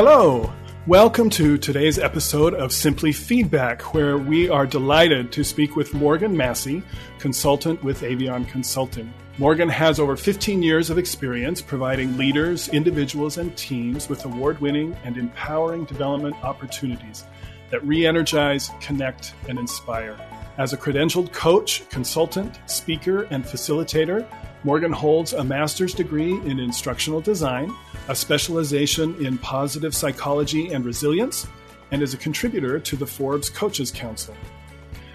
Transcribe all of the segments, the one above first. Hello! Welcome to today's episode of Simply Feedback, where we are delighted to speak with Morgan Massey, consultant with Avion Consulting. Morgan has over 15 years of experience providing leaders, individuals, and teams with award-winning and empowering development opportunities that re-energize, connect, and inspire. As a credentialed coach, consultant, speaker, and facilitator, Morgan holds a master's degree in instructional design, a specialization in positive psychology and resilience, and is a contributor to the Forbes Coaches Council.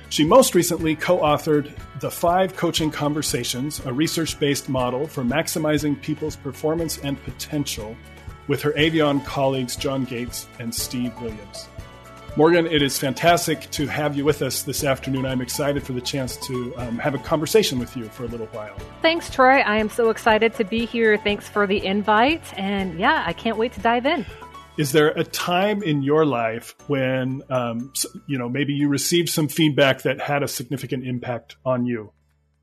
She most recently co-authored The Five Coaching Conversations, a research-based model for maximizing people's performance and potential, with her Avion colleagues John Gates and Steve Williams. Morgan, it is fantastic to have you with us this afternoon. I'm excited for the chance to have a conversation with you for a little while. Thanks, Troy. I am so excited to be here. Thanks for the invite. And yeah, I can't wait to dive in. Is there a time in your life when, maybe you received some feedback that had a significant impact on you?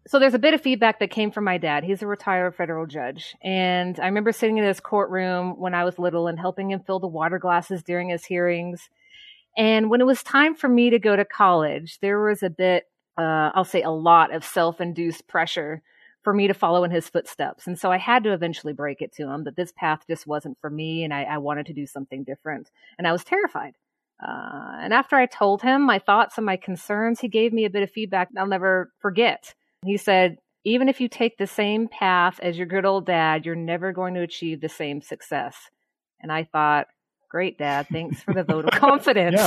So there's a bit of feedback that came from my dad. He's a retired federal judge. And I remember sitting in his courtroom when I was little and helping him fill the water glasses during his hearings. And when it was time for me to go to college, there was a lot of self-induced pressure for me to follow in his footsteps. And so I had to eventually break it to him that this path just wasn't for me and I wanted to do something different. And I was terrified. And after I told him my thoughts and my concerns, he gave me a bit of feedback I'll never forget. He said, even if you take the same path as your good old dad, you're never going to achieve the same success. And I thought, great, Dad. Thanks for the vote of confidence.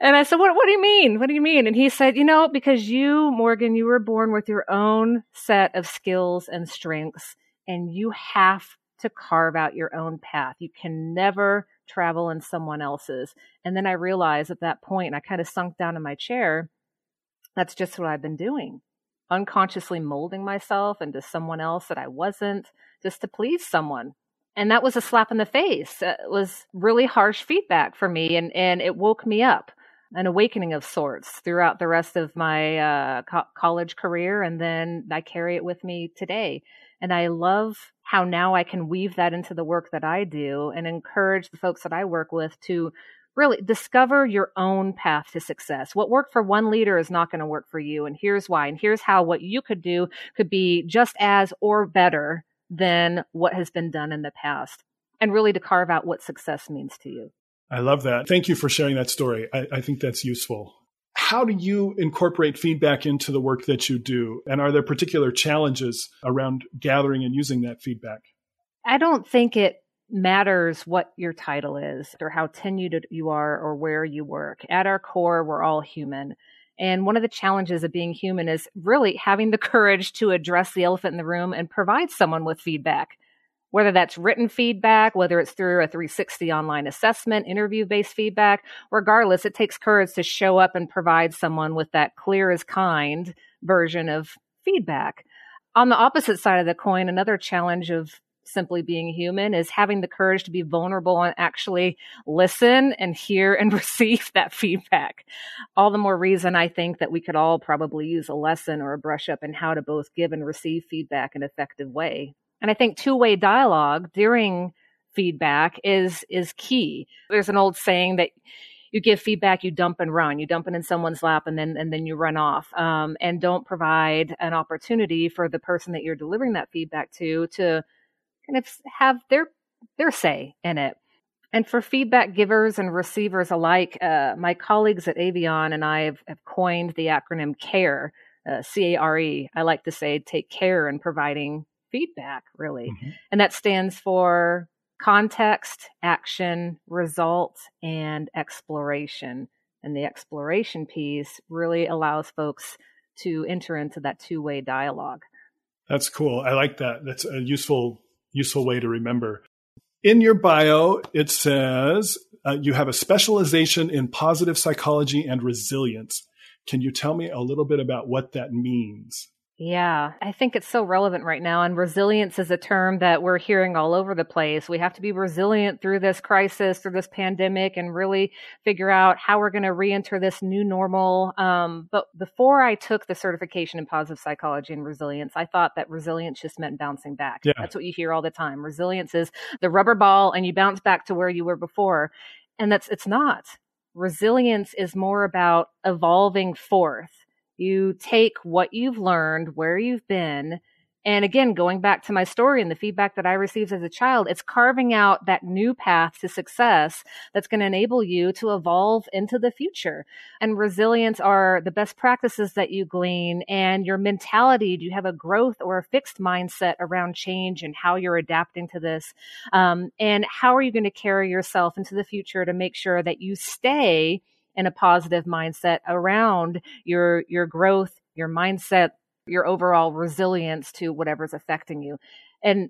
And I said, what do you mean? What do you mean? And he said, because you, Morgan, you were born with your own set of skills and strengths, and you have to carve out your own path. You can never travel in someone else's. And then I realized at that point, and I kind of sunk down in my chair, that's just what I've been doing, unconsciously molding myself into someone else that I wasn't, just to please someone. And that was a slap in the face. It was really harsh feedback for me, and it woke me up, an awakening of sorts throughout the rest of my college career, and then I carry it with me today. And I love how now I can weave that into the work that I do and encourage the folks that I work with to really discover your own path to success. What worked for one leader is not going to work for you, and here's why, and here's how what you could do could be just as or better than what has been done in the past, and really to carve out what success means to you. I love that. Thank you for sharing that story. I think that's useful. How do you incorporate feedback into the work that you do? And are there particular challenges around gathering and using that feedback? I don't think it matters what your title is or how tenured you are or where you work. At our core, we're all human. And one of the challenges of being human is really having the courage to address the elephant in the room and provide someone with feedback, whether that's written feedback, whether it's through a 360 online assessment, interview-based feedback. Regardless, it takes courage to show up and provide someone with that clear as kind version of feedback. On the opposite side of the coin, another challenge of simply being human is having the courage to be vulnerable and actually listen and hear and receive that feedback. All the more reason I think that we could all probably use a lesson or a brush up in how to both give and receive feedback in an effective way. And I think two-way dialogue during feedback is key. There's an old saying that you give feedback, you dump and run. You dump it in someone's lap and then you run off and don't provide an opportunity for the person that you're delivering that feedback to kind of have their say in it. And for feedback givers and receivers alike, my colleagues at Avion and I have coined the acronym CARE, C-A-R-E. I like to say take care in providing feedback, really. Mm-hmm. And that stands for context, action, result, and exploration. And the exploration piece really allows folks to enter into that two-way dialogue. That's cool. I like that. That's a useful way to remember. In your bio, it says you have a specialization in positive psychology and resilience. Can you tell me a little bit about what that means? Yeah, I think it's so relevant right now. And resilience is a term that we're hearing all over the place. We have to be resilient through this crisis, through this pandemic, and really figure out how we're going to reenter this new normal. But before I took the certification in positive psychology and resilience, I thought that resilience just meant bouncing back. Yeah. That's what you hear all the time. Resilience is the rubber ball and you bounce back to where you were before. And it's not. Resilience is more about evolving forth. You take what you've learned, where you've been, and again, going back to my story and the feedback that I received as a child, it's carving out that new path to success that's going to enable you to evolve into the future. And resilience are the best practices that you glean and your mentality. Do you have a growth or a fixed mindset around change and how you're adapting to this? And how are you going to carry yourself into the future to make sure that you stay in a positive mindset around your growth, your mindset, your overall resilience to whatever's affecting you. And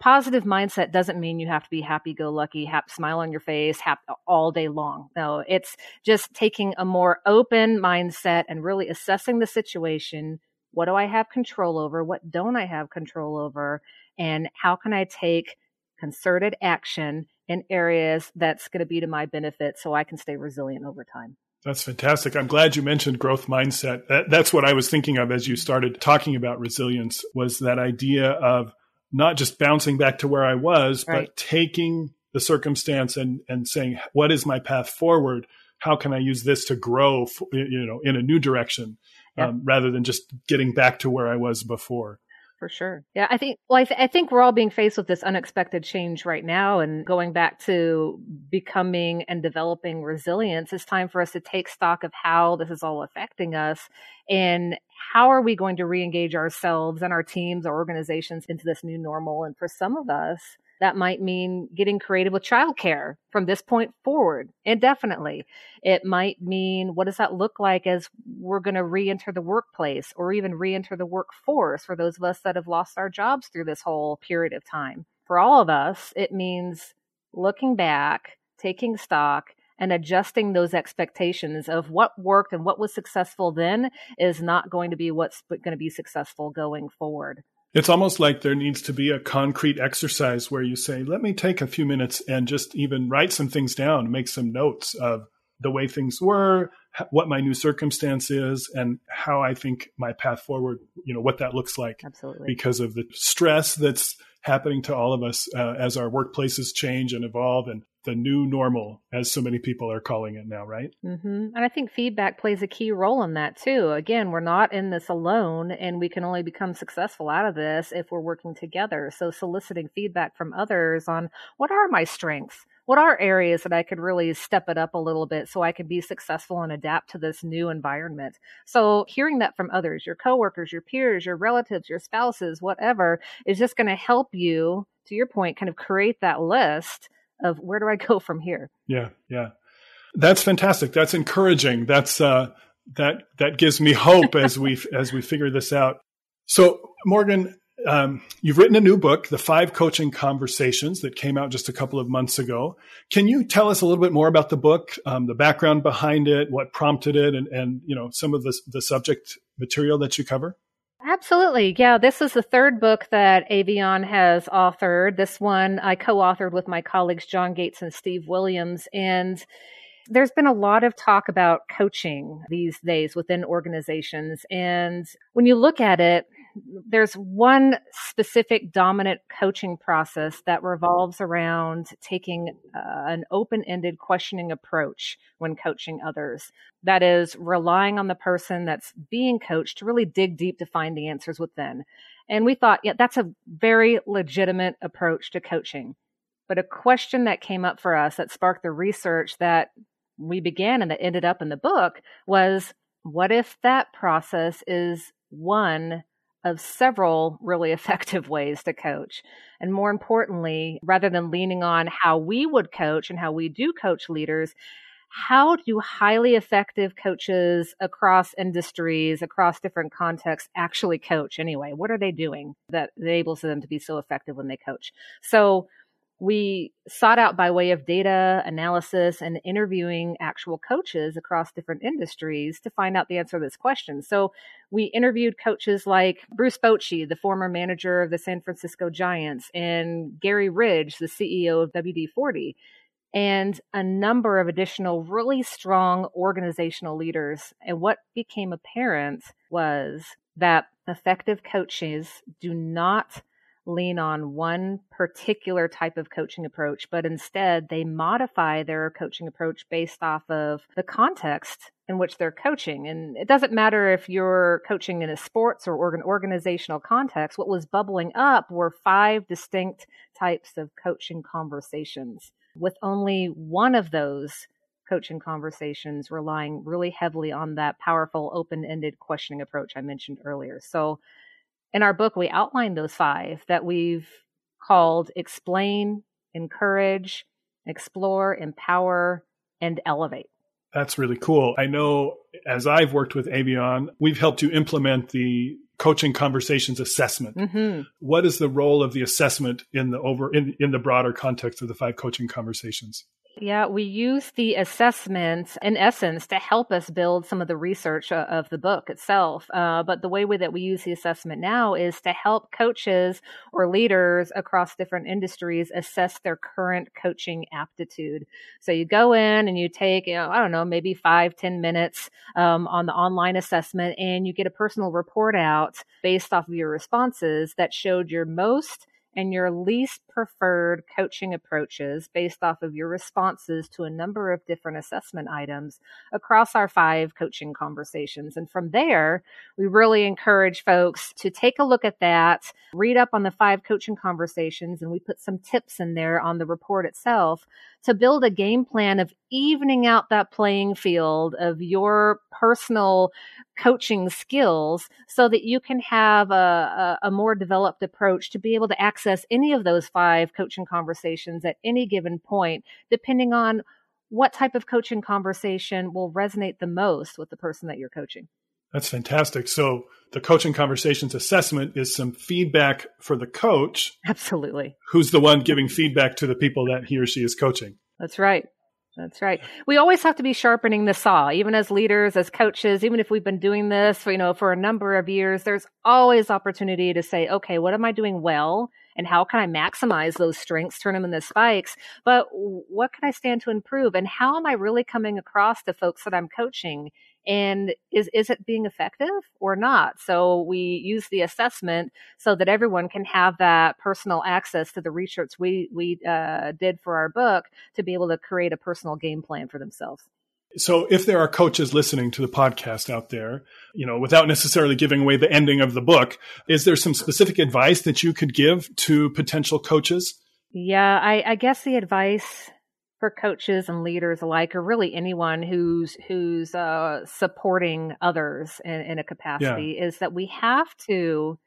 positive mindset doesn't mean you have to be happy-go-lucky, smile on your face, all day long. No, it's just taking a more open mindset and really assessing the situation. What do I have control over? What don't I have control over? And how can I take concerted action in areas that's going to be to my benefit so I can stay resilient over time? That's fantastic. I'm glad you mentioned growth mindset. That's what I was thinking of as you started talking about resilience, was that idea of not just bouncing back to where I was, right, but taking the circumstance and saying, what is my path forward? How can I use this to grow, in a new direction, rather than just getting back to where I was before? For sure. Yeah, I think, I think we're all being faced with this unexpected change right now. And going back to becoming and developing resilience, it's time for us to take stock of how this is all affecting us and how are we going to reengage ourselves and our teams, our organizations into this new normal. And for some of us, that might mean getting creative with childcare from this point forward indefinitely. It might mean, what does that look like as we're going to reenter the workplace or even reenter the workforce for those of us that have lost our jobs through this whole period of time? For all of us, it means looking back, taking stock, and adjusting those expectations of what worked and what was successful then is not going to be what's going to be successful going forward. It's almost like there needs to be a concrete exercise where you say, let me take a few minutes and just even write some things down, make some notes of the way things were, what my new circumstance is, and how I think my path forward, what that looks like. Absolutely. Because of the stress that's happening to all of us as our workplaces change and evolve, and the new normal, as so many people are calling it now, right? Mm-hmm. And I think feedback plays a key role in that too. Again, we're not in this alone, and we can only become successful out of this if we're working together. So soliciting feedback from others on what are my strengths? What are areas that I could really step it up a little bit so I can be successful and adapt to this new environment? So hearing that from others, your coworkers, your peers, your relatives, your spouses, whatever, is just going to help you, to your point, kind of create that list of where do I go from here? Yeah, yeah. That's fantastic. That's encouraging. That's that gives me hope as we figure this out. So, Morgan, you've written a new book, The Five Coaching Conversations, that came out just a couple of months ago. Can you tell us a little bit more about the book, the background behind it, what prompted it, and some of the subject material that you cover? Absolutely. Yeah. This is the third book that Avion has authored. This one I co-authored with my colleagues, John Gates and Steve Williams. And there's been a lot of talk about coaching these days within organizations. And when you look at it, there's one specific dominant coaching process that revolves around taking an open-ended questioning approach when coaching others. That is relying on the person that's being coached to really dig deep to find the answers within. And we thought, yeah, that's a very legitimate approach to coaching. But a question that came up for us that sparked the research that we began and that ended up in the book was, what if that process is one of several really effective ways to coach? And more importantly, rather than leaning on how we would coach and how we do coach leaders, how do highly effective coaches across industries, across different contexts actually coach anyway? What are they doing that enables them to be so effective when they coach? So We sought out by way of data analysis and interviewing actual coaches across different industries to find out the answer to this question. So we interviewed coaches like Bruce Bochy, the former manager of the San Francisco Giants, and Gary Ridge, the CEO of WD40, and a number of additional really strong organizational leaders. And what became apparent was that effective coaches do not lean on one particular type of coaching approach, but instead they modify their coaching approach based off of the context in which they're coaching. And it doesn't matter if you're coaching in a sports or an organizational context, what was bubbling up were five distinct types of coaching conversations, with only one of those coaching conversations relying really heavily on that powerful open-ended questioning approach I mentioned earlier. So in our book, we outline those five that we've called explain, encourage, explore, empower, and elevate. That's really cool. I know as I've worked with Avion, we've helped you implement the coaching conversations assessment. Mm-hmm. What is the role of the assessment in the broader context of the five coaching conversations? Yeah, we use the assessment, in essence, to help us build some of the research of the book itself. But the way that we use the assessment now is to help coaches or leaders across different industries assess their current coaching aptitude. So you go in and you take, maybe 5-10 minutes on the online assessment, and you get a personal report out based off of your responses that showed your most and your least preferred coaching approaches based off of your responses to a number of different assessment items across our five coaching conversations. And from there, we really encourage folks to take a look at that, read up on the five coaching conversations, and we put some tips in there on the report itself to build a game plan of evening out that playing field of your personal coaching skills so that you can have a more developed approach to be able to access any of those five coaching conversations at any given point, depending on what type of coaching conversation will resonate the most with the person that you're coaching. That's fantastic. So the coaching conversations assessment is some feedback for the coach. Absolutely. Who's the one giving feedback to the people that he or she is coaching. That's right. That's right. We always have to be sharpening the saw, even as leaders, as coaches, even if we've been doing this, for a number of years, there's always opportunity to say, okay, what am I doing well? And how can I maximize those strengths, turn them into spikes? But what can I stand to improve? And how am I really coming across to folks that I'm coaching? And is it being effective or not? So we use the assessment so that everyone can have that personal access to the research we did for our book to be able to create a personal game plan for themselves. So if there are coaches listening to the podcast out there, without necessarily giving away the ending of the book, is there some specific advice that you could give to potential coaches? Yeah, I guess the advice for coaches and leaders alike, or really anyone who's supporting others in a capacity, is that we have to,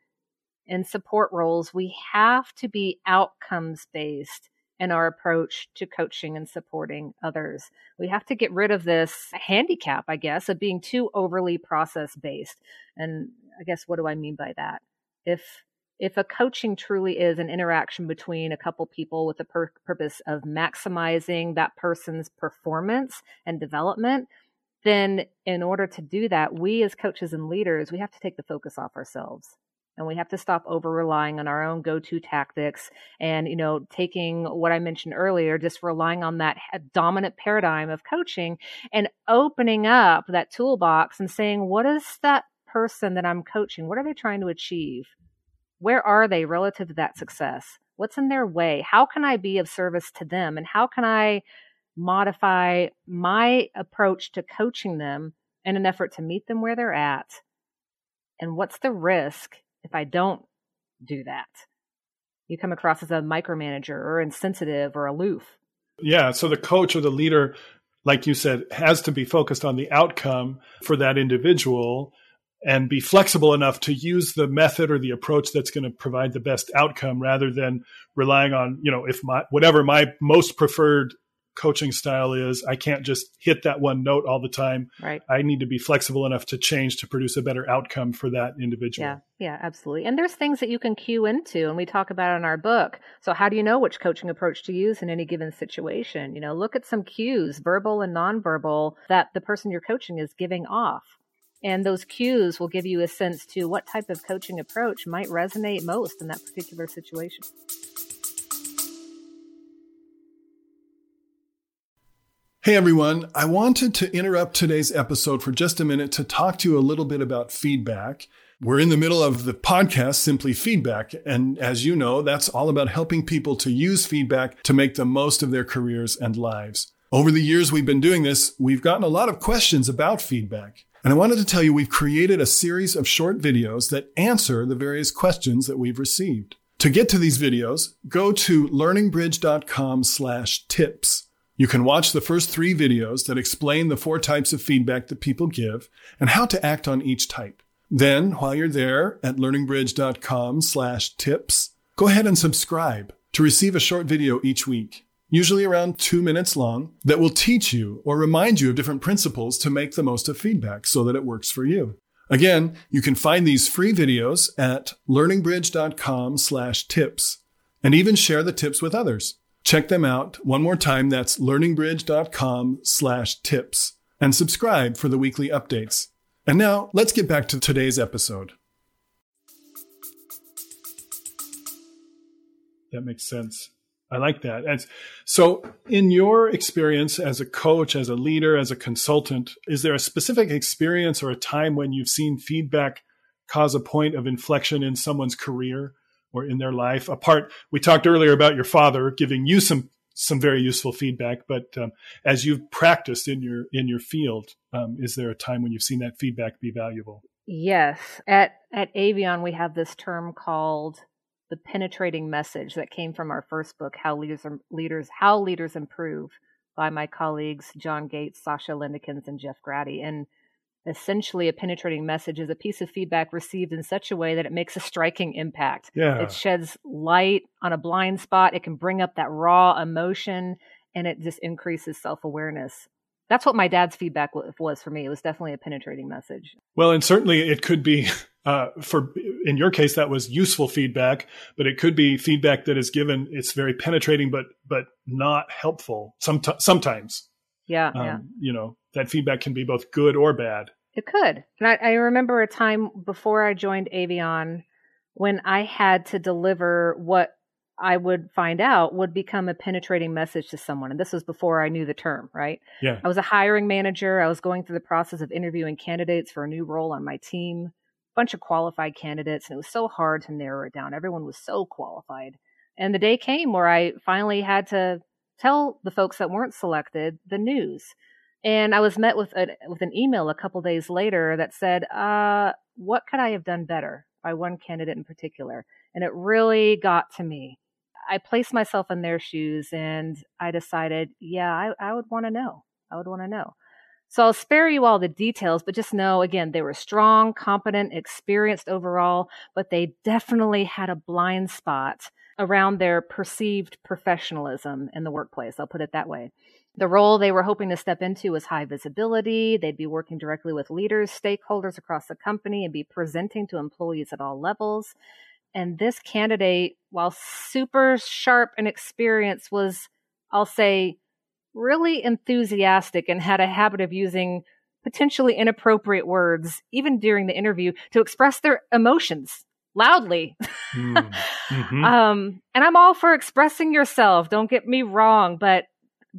in support roles, we have to be outcomes-based in our approach to coaching and supporting others. We have to get rid of this handicap, I guess, of being too overly process-based. And I guess, what do I mean by that? If a coaching truly is an interaction between a couple people with the purpose of maximizing that person's performance and development, then in order to do that, we as coaches and leaders, we have to take the focus off ourselves. And we have to stop over-relying on our own go-to tactics and, taking what I mentioned earlier, just relying on that dominant paradigm of coaching and opening up that toolbox and saying, what is that person that I'm coaching? What are they trying to achieve? Where are they relative to that success? What's in their way? How can I be of service to them? And how can I modify my approach to coaching them in an effort to meet them where they're at? And what's the risk if I don't do that? You come across as a micromanager or insensitive or aloof. Yeah. So the coach or the leader, like you said, has to be focused on the outcome for that individual and be flexible enough to use the method or the approach that's going to provide the best outcome rather than relying on, if my whatever my most preferred coaching style is. I can't just hit that one note all the time. Right. I need to be flexible enough to change to produce a better outcome for that individual. Yeah, absolutely. And there's things that you can cue into, and we talk about in our book. So how do you know which coaching approach to use in any given situation? You know, look at some cues, verbal and nonverbal, that the person you're coaching is giving off. And those cues will give you a sense to what type of coaching approach might resonate most in that particular situation. Hey everyone, I wanted to interrupt today's episode for just a minute to talk to you a little bit about feedback. We're in the middle of the podcast, Simply Feedback. And as you know, that's all about helping people to use feedback to make the most of their careers and lives. Over the years we've been doing this, we've gotten a lot of questions about feedback. And I wanted to tell you, we've created a series of short videos that answer the various questions that we've received. To get to these videos, go to learningbridge.com/tips. You can watch the first 3 videos that explain the 4 types of feedback that people give and how to act on each type. Then, while you're there at learningbridge.com/tips, go ahead and subscribe to receive a short video each week, usually around 2 minutes long, that will teach you or remind you of different principles to make the most of feedback so that it works for you. Again, you can find these free videos at learningbridge.com/tips and even share the tips with others. Check them out. One more time, that's learningbridge.com/tips and subscribe for the weekly updates. And now let's get back to today's episode. That makes sense. I like that. And so in your experience as a coach, as a leader, as a consultant, is there a specific experience or a time when you've seen feedback cause a point of inflection in someone's career or in their life? Apart, we talked earlier about your father giving you some very useful feedback, but as you've practiced in your field, is there a time when you've seen that feedback be valuable? Yes. At Avion, we have this term called the penetrating message that came from our first book, How Leaders Improve, by my colleagues, John Gates, Sasha Lindikins, and Jeff Grady. And essentially, a penetrating message is a piece of feedback received in such a way that it makes a striking impact. Yeah. It sheds light on a blind spot. It can bring up that raw emotion, and it just increases self-awareness. That's what my dad's feedback was for me. It was definitely a penetrating message. Well, and certainly it could be, in your case, that was useful feedback, but it could be feedback that is given. It's very penetrating, but not helpful sometimes. Yeah. You know, that feedback can be both good or bad. It could. And I remember a time before I joined Avion when I had to deliver what I would find out would become a penetrating message to someone. And this was before I knew the term, right? Yeah. I was a hiring manager. I was going through the process of interviewing candidates for a new role on my team, a bunch of qualified candidates. And it was so hard to narrow it down. Everyone was so qualified. And the day came where I finally had to tell the folks that weren't selected the news. And I was met with an email a couple days later that said, what could I have done better, by one candidate in particular? And it really got to me. I placed myself in their shoes and I decided, I would want to know. So I'll spare you all the details, but just know, again, they were strong, competent, experienced overall, but they definitely had a blind spot around their perceived professionalism in the workplace. I'll put it that way. The role they were hoping to step into was high visibility. They'd be working directly with leaders, stakeholders across the company, and be presenting to employees at all levels. And this candidate, while super sharp and experienced, was, I'll say, really enthusiastic and had a habit of using potentially inappropriate words, even during the interview, to express their emotions loudly. Mm-hmm. And I'm all for expressing yourself, don't get me wrong, but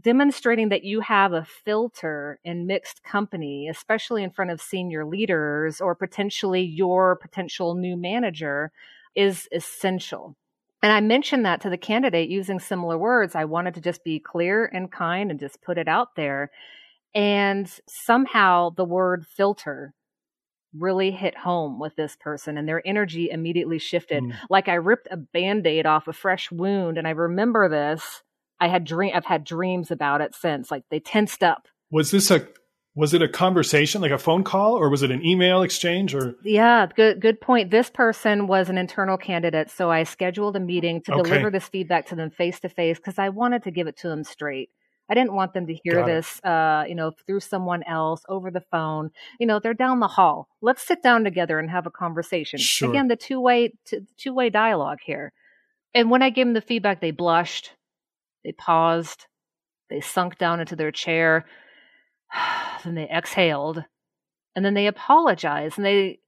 demonstrating that you have a filter in mixed company, especially in front of senior leaders or potentially your potential new manager, is essential. And I mentioned that to the candidate using similar words. I wanted to just be clear and kind and just put it out there. And somehow the word filter really hit home with this person, and their energy immediately shifted. Like I ripped a Band-Aid off a fresh wound. And I remember this. I've had dreams about it since. Like they tensed up. Was it a conversation, like a phone call, or was it an email exchange? Or yeah, good point. This person was an internal candidate, so I scheduled a meeting to deliver this feedback to them face to face because I wanted to give it to them straight. I didn't want them to hear this, through someone else over the phone. You know, they're down the hall. Let's sit down together and have a conversation. Sure. Again, the two-way dialogue here. And when I gave them the feedback, they blushed, they paused, they sunk down into their chair, then they exhaled, and then they apologized. And they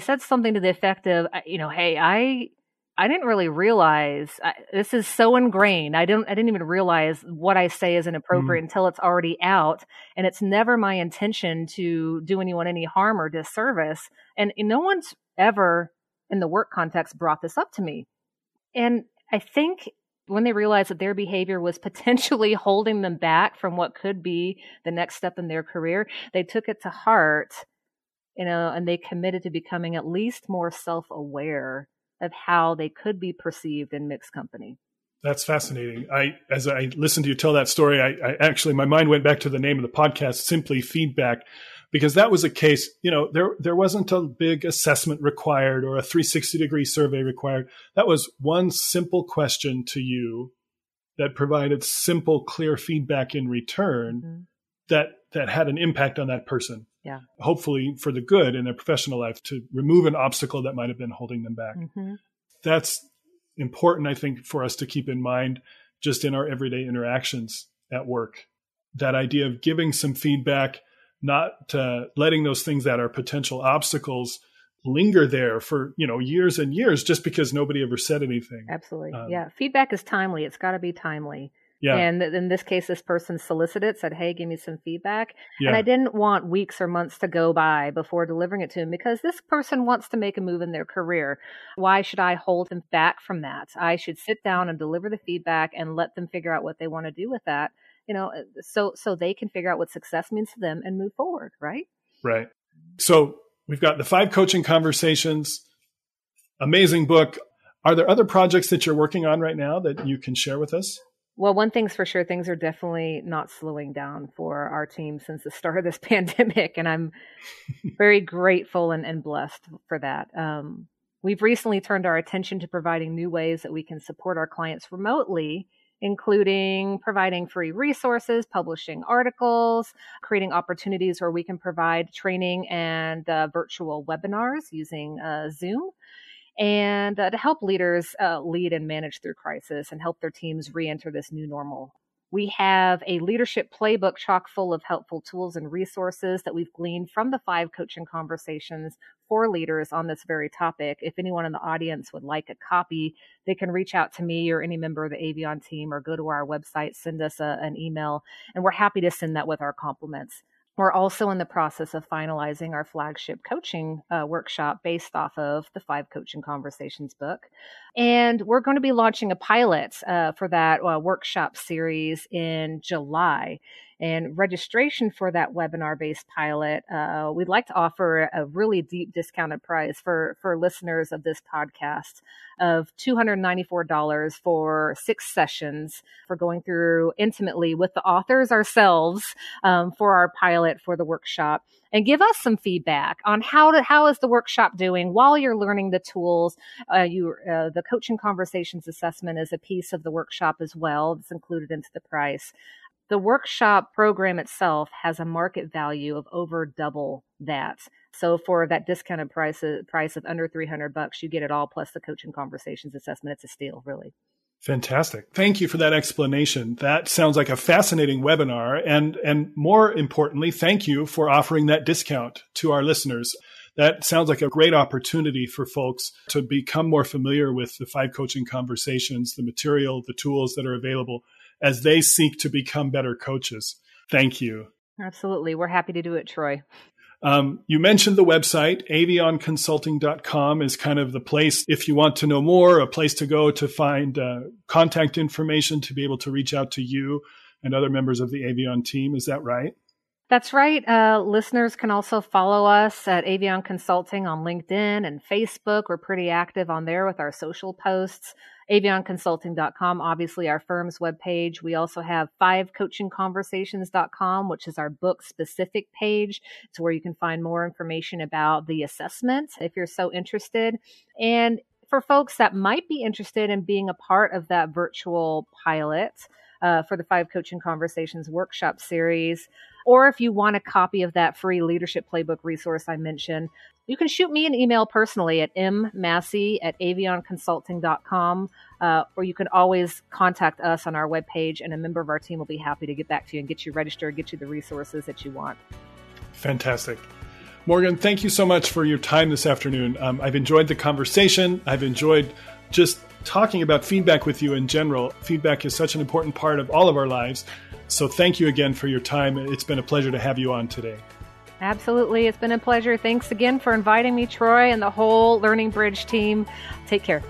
said something to the effect of, hey, I didn't really realize this is so ingrained. I didn't even realize what I say is inappropriate until it's already out. And it's never my intention to do anyone any harm or disservice. And no one's ever in the work context brought this up to me. And I think when they realized that their behavior was potentially holding them back from what could be the next step in their career, they took it to heart, and they committed to becoming at least more self-aware of how they could be perceived in mixed company. That's fascinating. As I listened to you tell that story, I actually, my mind went back to the name of the podcast, Simply Feedback, because that was a case, there wasn't a big assessment required or a 360-degree survey required. That was one simple question to you that provided simple, clear feedback in return that had an impact on that person. Yeah. Hopefully for the good in their professional life, to remove an obstacle that might have been holding them back. Mm-hmm. That's important, I think, for us to keep in mind just in our everyday interactions at work. That idea of giving some feedback, not letting those things that are potential obstacles linger there for years and years just because nobody ever said anything. Absolutely. Feedback is timely. It's got to be timely. Yeah. And in this case, this person solicited, said, hey, give me some feedback. Yeah. And I didn't want weeks or months to go by before delivering it to him, because this person wants to make a move in their career. Why should I hold them back from that? I should sit down and deliver the feedback and let them figure out what they want to do with that, so they can figure out what success means to them and move forward, right? Right. So we've got the 5 Coaching Conversations, amazing book. Are there other projects that you're working on right now that you can share with us? Well, one thing's for sure, things are definitely not slowing down for our team since the start of this pandemic, and I'm very grateful and blessed for that. We've recently turned our attention to providing new ways that we can support our clients remotely, including providing free resources, publishing articles, creating opportunities where we can provide training and virtual webinars using Zoom. And to help leaders lead and manage through crisis and help their teams re-enter this new normal. We have a leadership playbook chock full of helpful tools and resources that we've gleaned from the 5 Coaching Conversations for leaders on this very topic. If anyone in the audience would like a copy, they can reach out to me or any member of the Avion team, or go to our website, send us an email, and we're happy to send that with our compliments. We're also in the process of finalizing our flagship coaching workshop based off of the 5 Coaching Conversations book. And we're going to be launching a pilot for that workshop series in July. And registration for that webinar-based pilot, we'd like to offer a really deep discounted price for listeners of this podcast of $294 for 6 sessions for going through intimately with the authors ourselves for our pilot for the workshop. And give us some feedback on how is the workshop doing while you're learning the tools. The Coaching Conversations assessment is a piece of the workshop as well. It's included into the price. The workshop program itself has a market value of over double that. So for that discounted price of under $300, you get it all plus the Coaching Conversations assessment. It's a steal, really. Fantastic. Thank you for that explanation. That sounds like a fascinating webinar. And more importantly, thank you for offering that discount to our listeners. That sounds like a great opportunity for folks to become more familiar with the 5 Coaching Conversations, the material, the tools that are available as they seek to become better coaches. Thank you. Absolutely. We're happy to do it, Troy. You mentioned the website. avionconsulting.com is kind of the place, if you want to know more, a place to go to find contact information to be able to reach out to you and other members of the Avion team. Is that right? That's right. Listeners can also follow us at Avion Consulting on LinkedIn and Facebook. We're pretty active on there with our social posts. avionconsulting.com, obviously our firm's webpage. We also have 5coachingconversations.com, which is our book-specific page. It's where you can find more information about the assessment if you're so interested. And for folks that might be interested in being a part of that virtual pilot, for the Five Coaching Conversations workshop series. Or if you want a copy of that free leadership playbook resource I mentioned, you can shoot me an email personally at mmassey@avionconsulting.com, or you can always contact us on our webpage, and a member of our team will be happy to get back to you and get you registered, get you the resources that you want. Fantastic. Morgan, thank you so much for your time this afternoon. I've enjoyed the conversation. I've enjoyed just talking about feedback with you in general. Feedback is such an important part of all of our lives. So thank you again for your time. It's been a pleasure to have you on today. Absolutely. It's been a pleasure. Thanks again for inviting me, Troy, and the whole Learning Bridge team. Take care.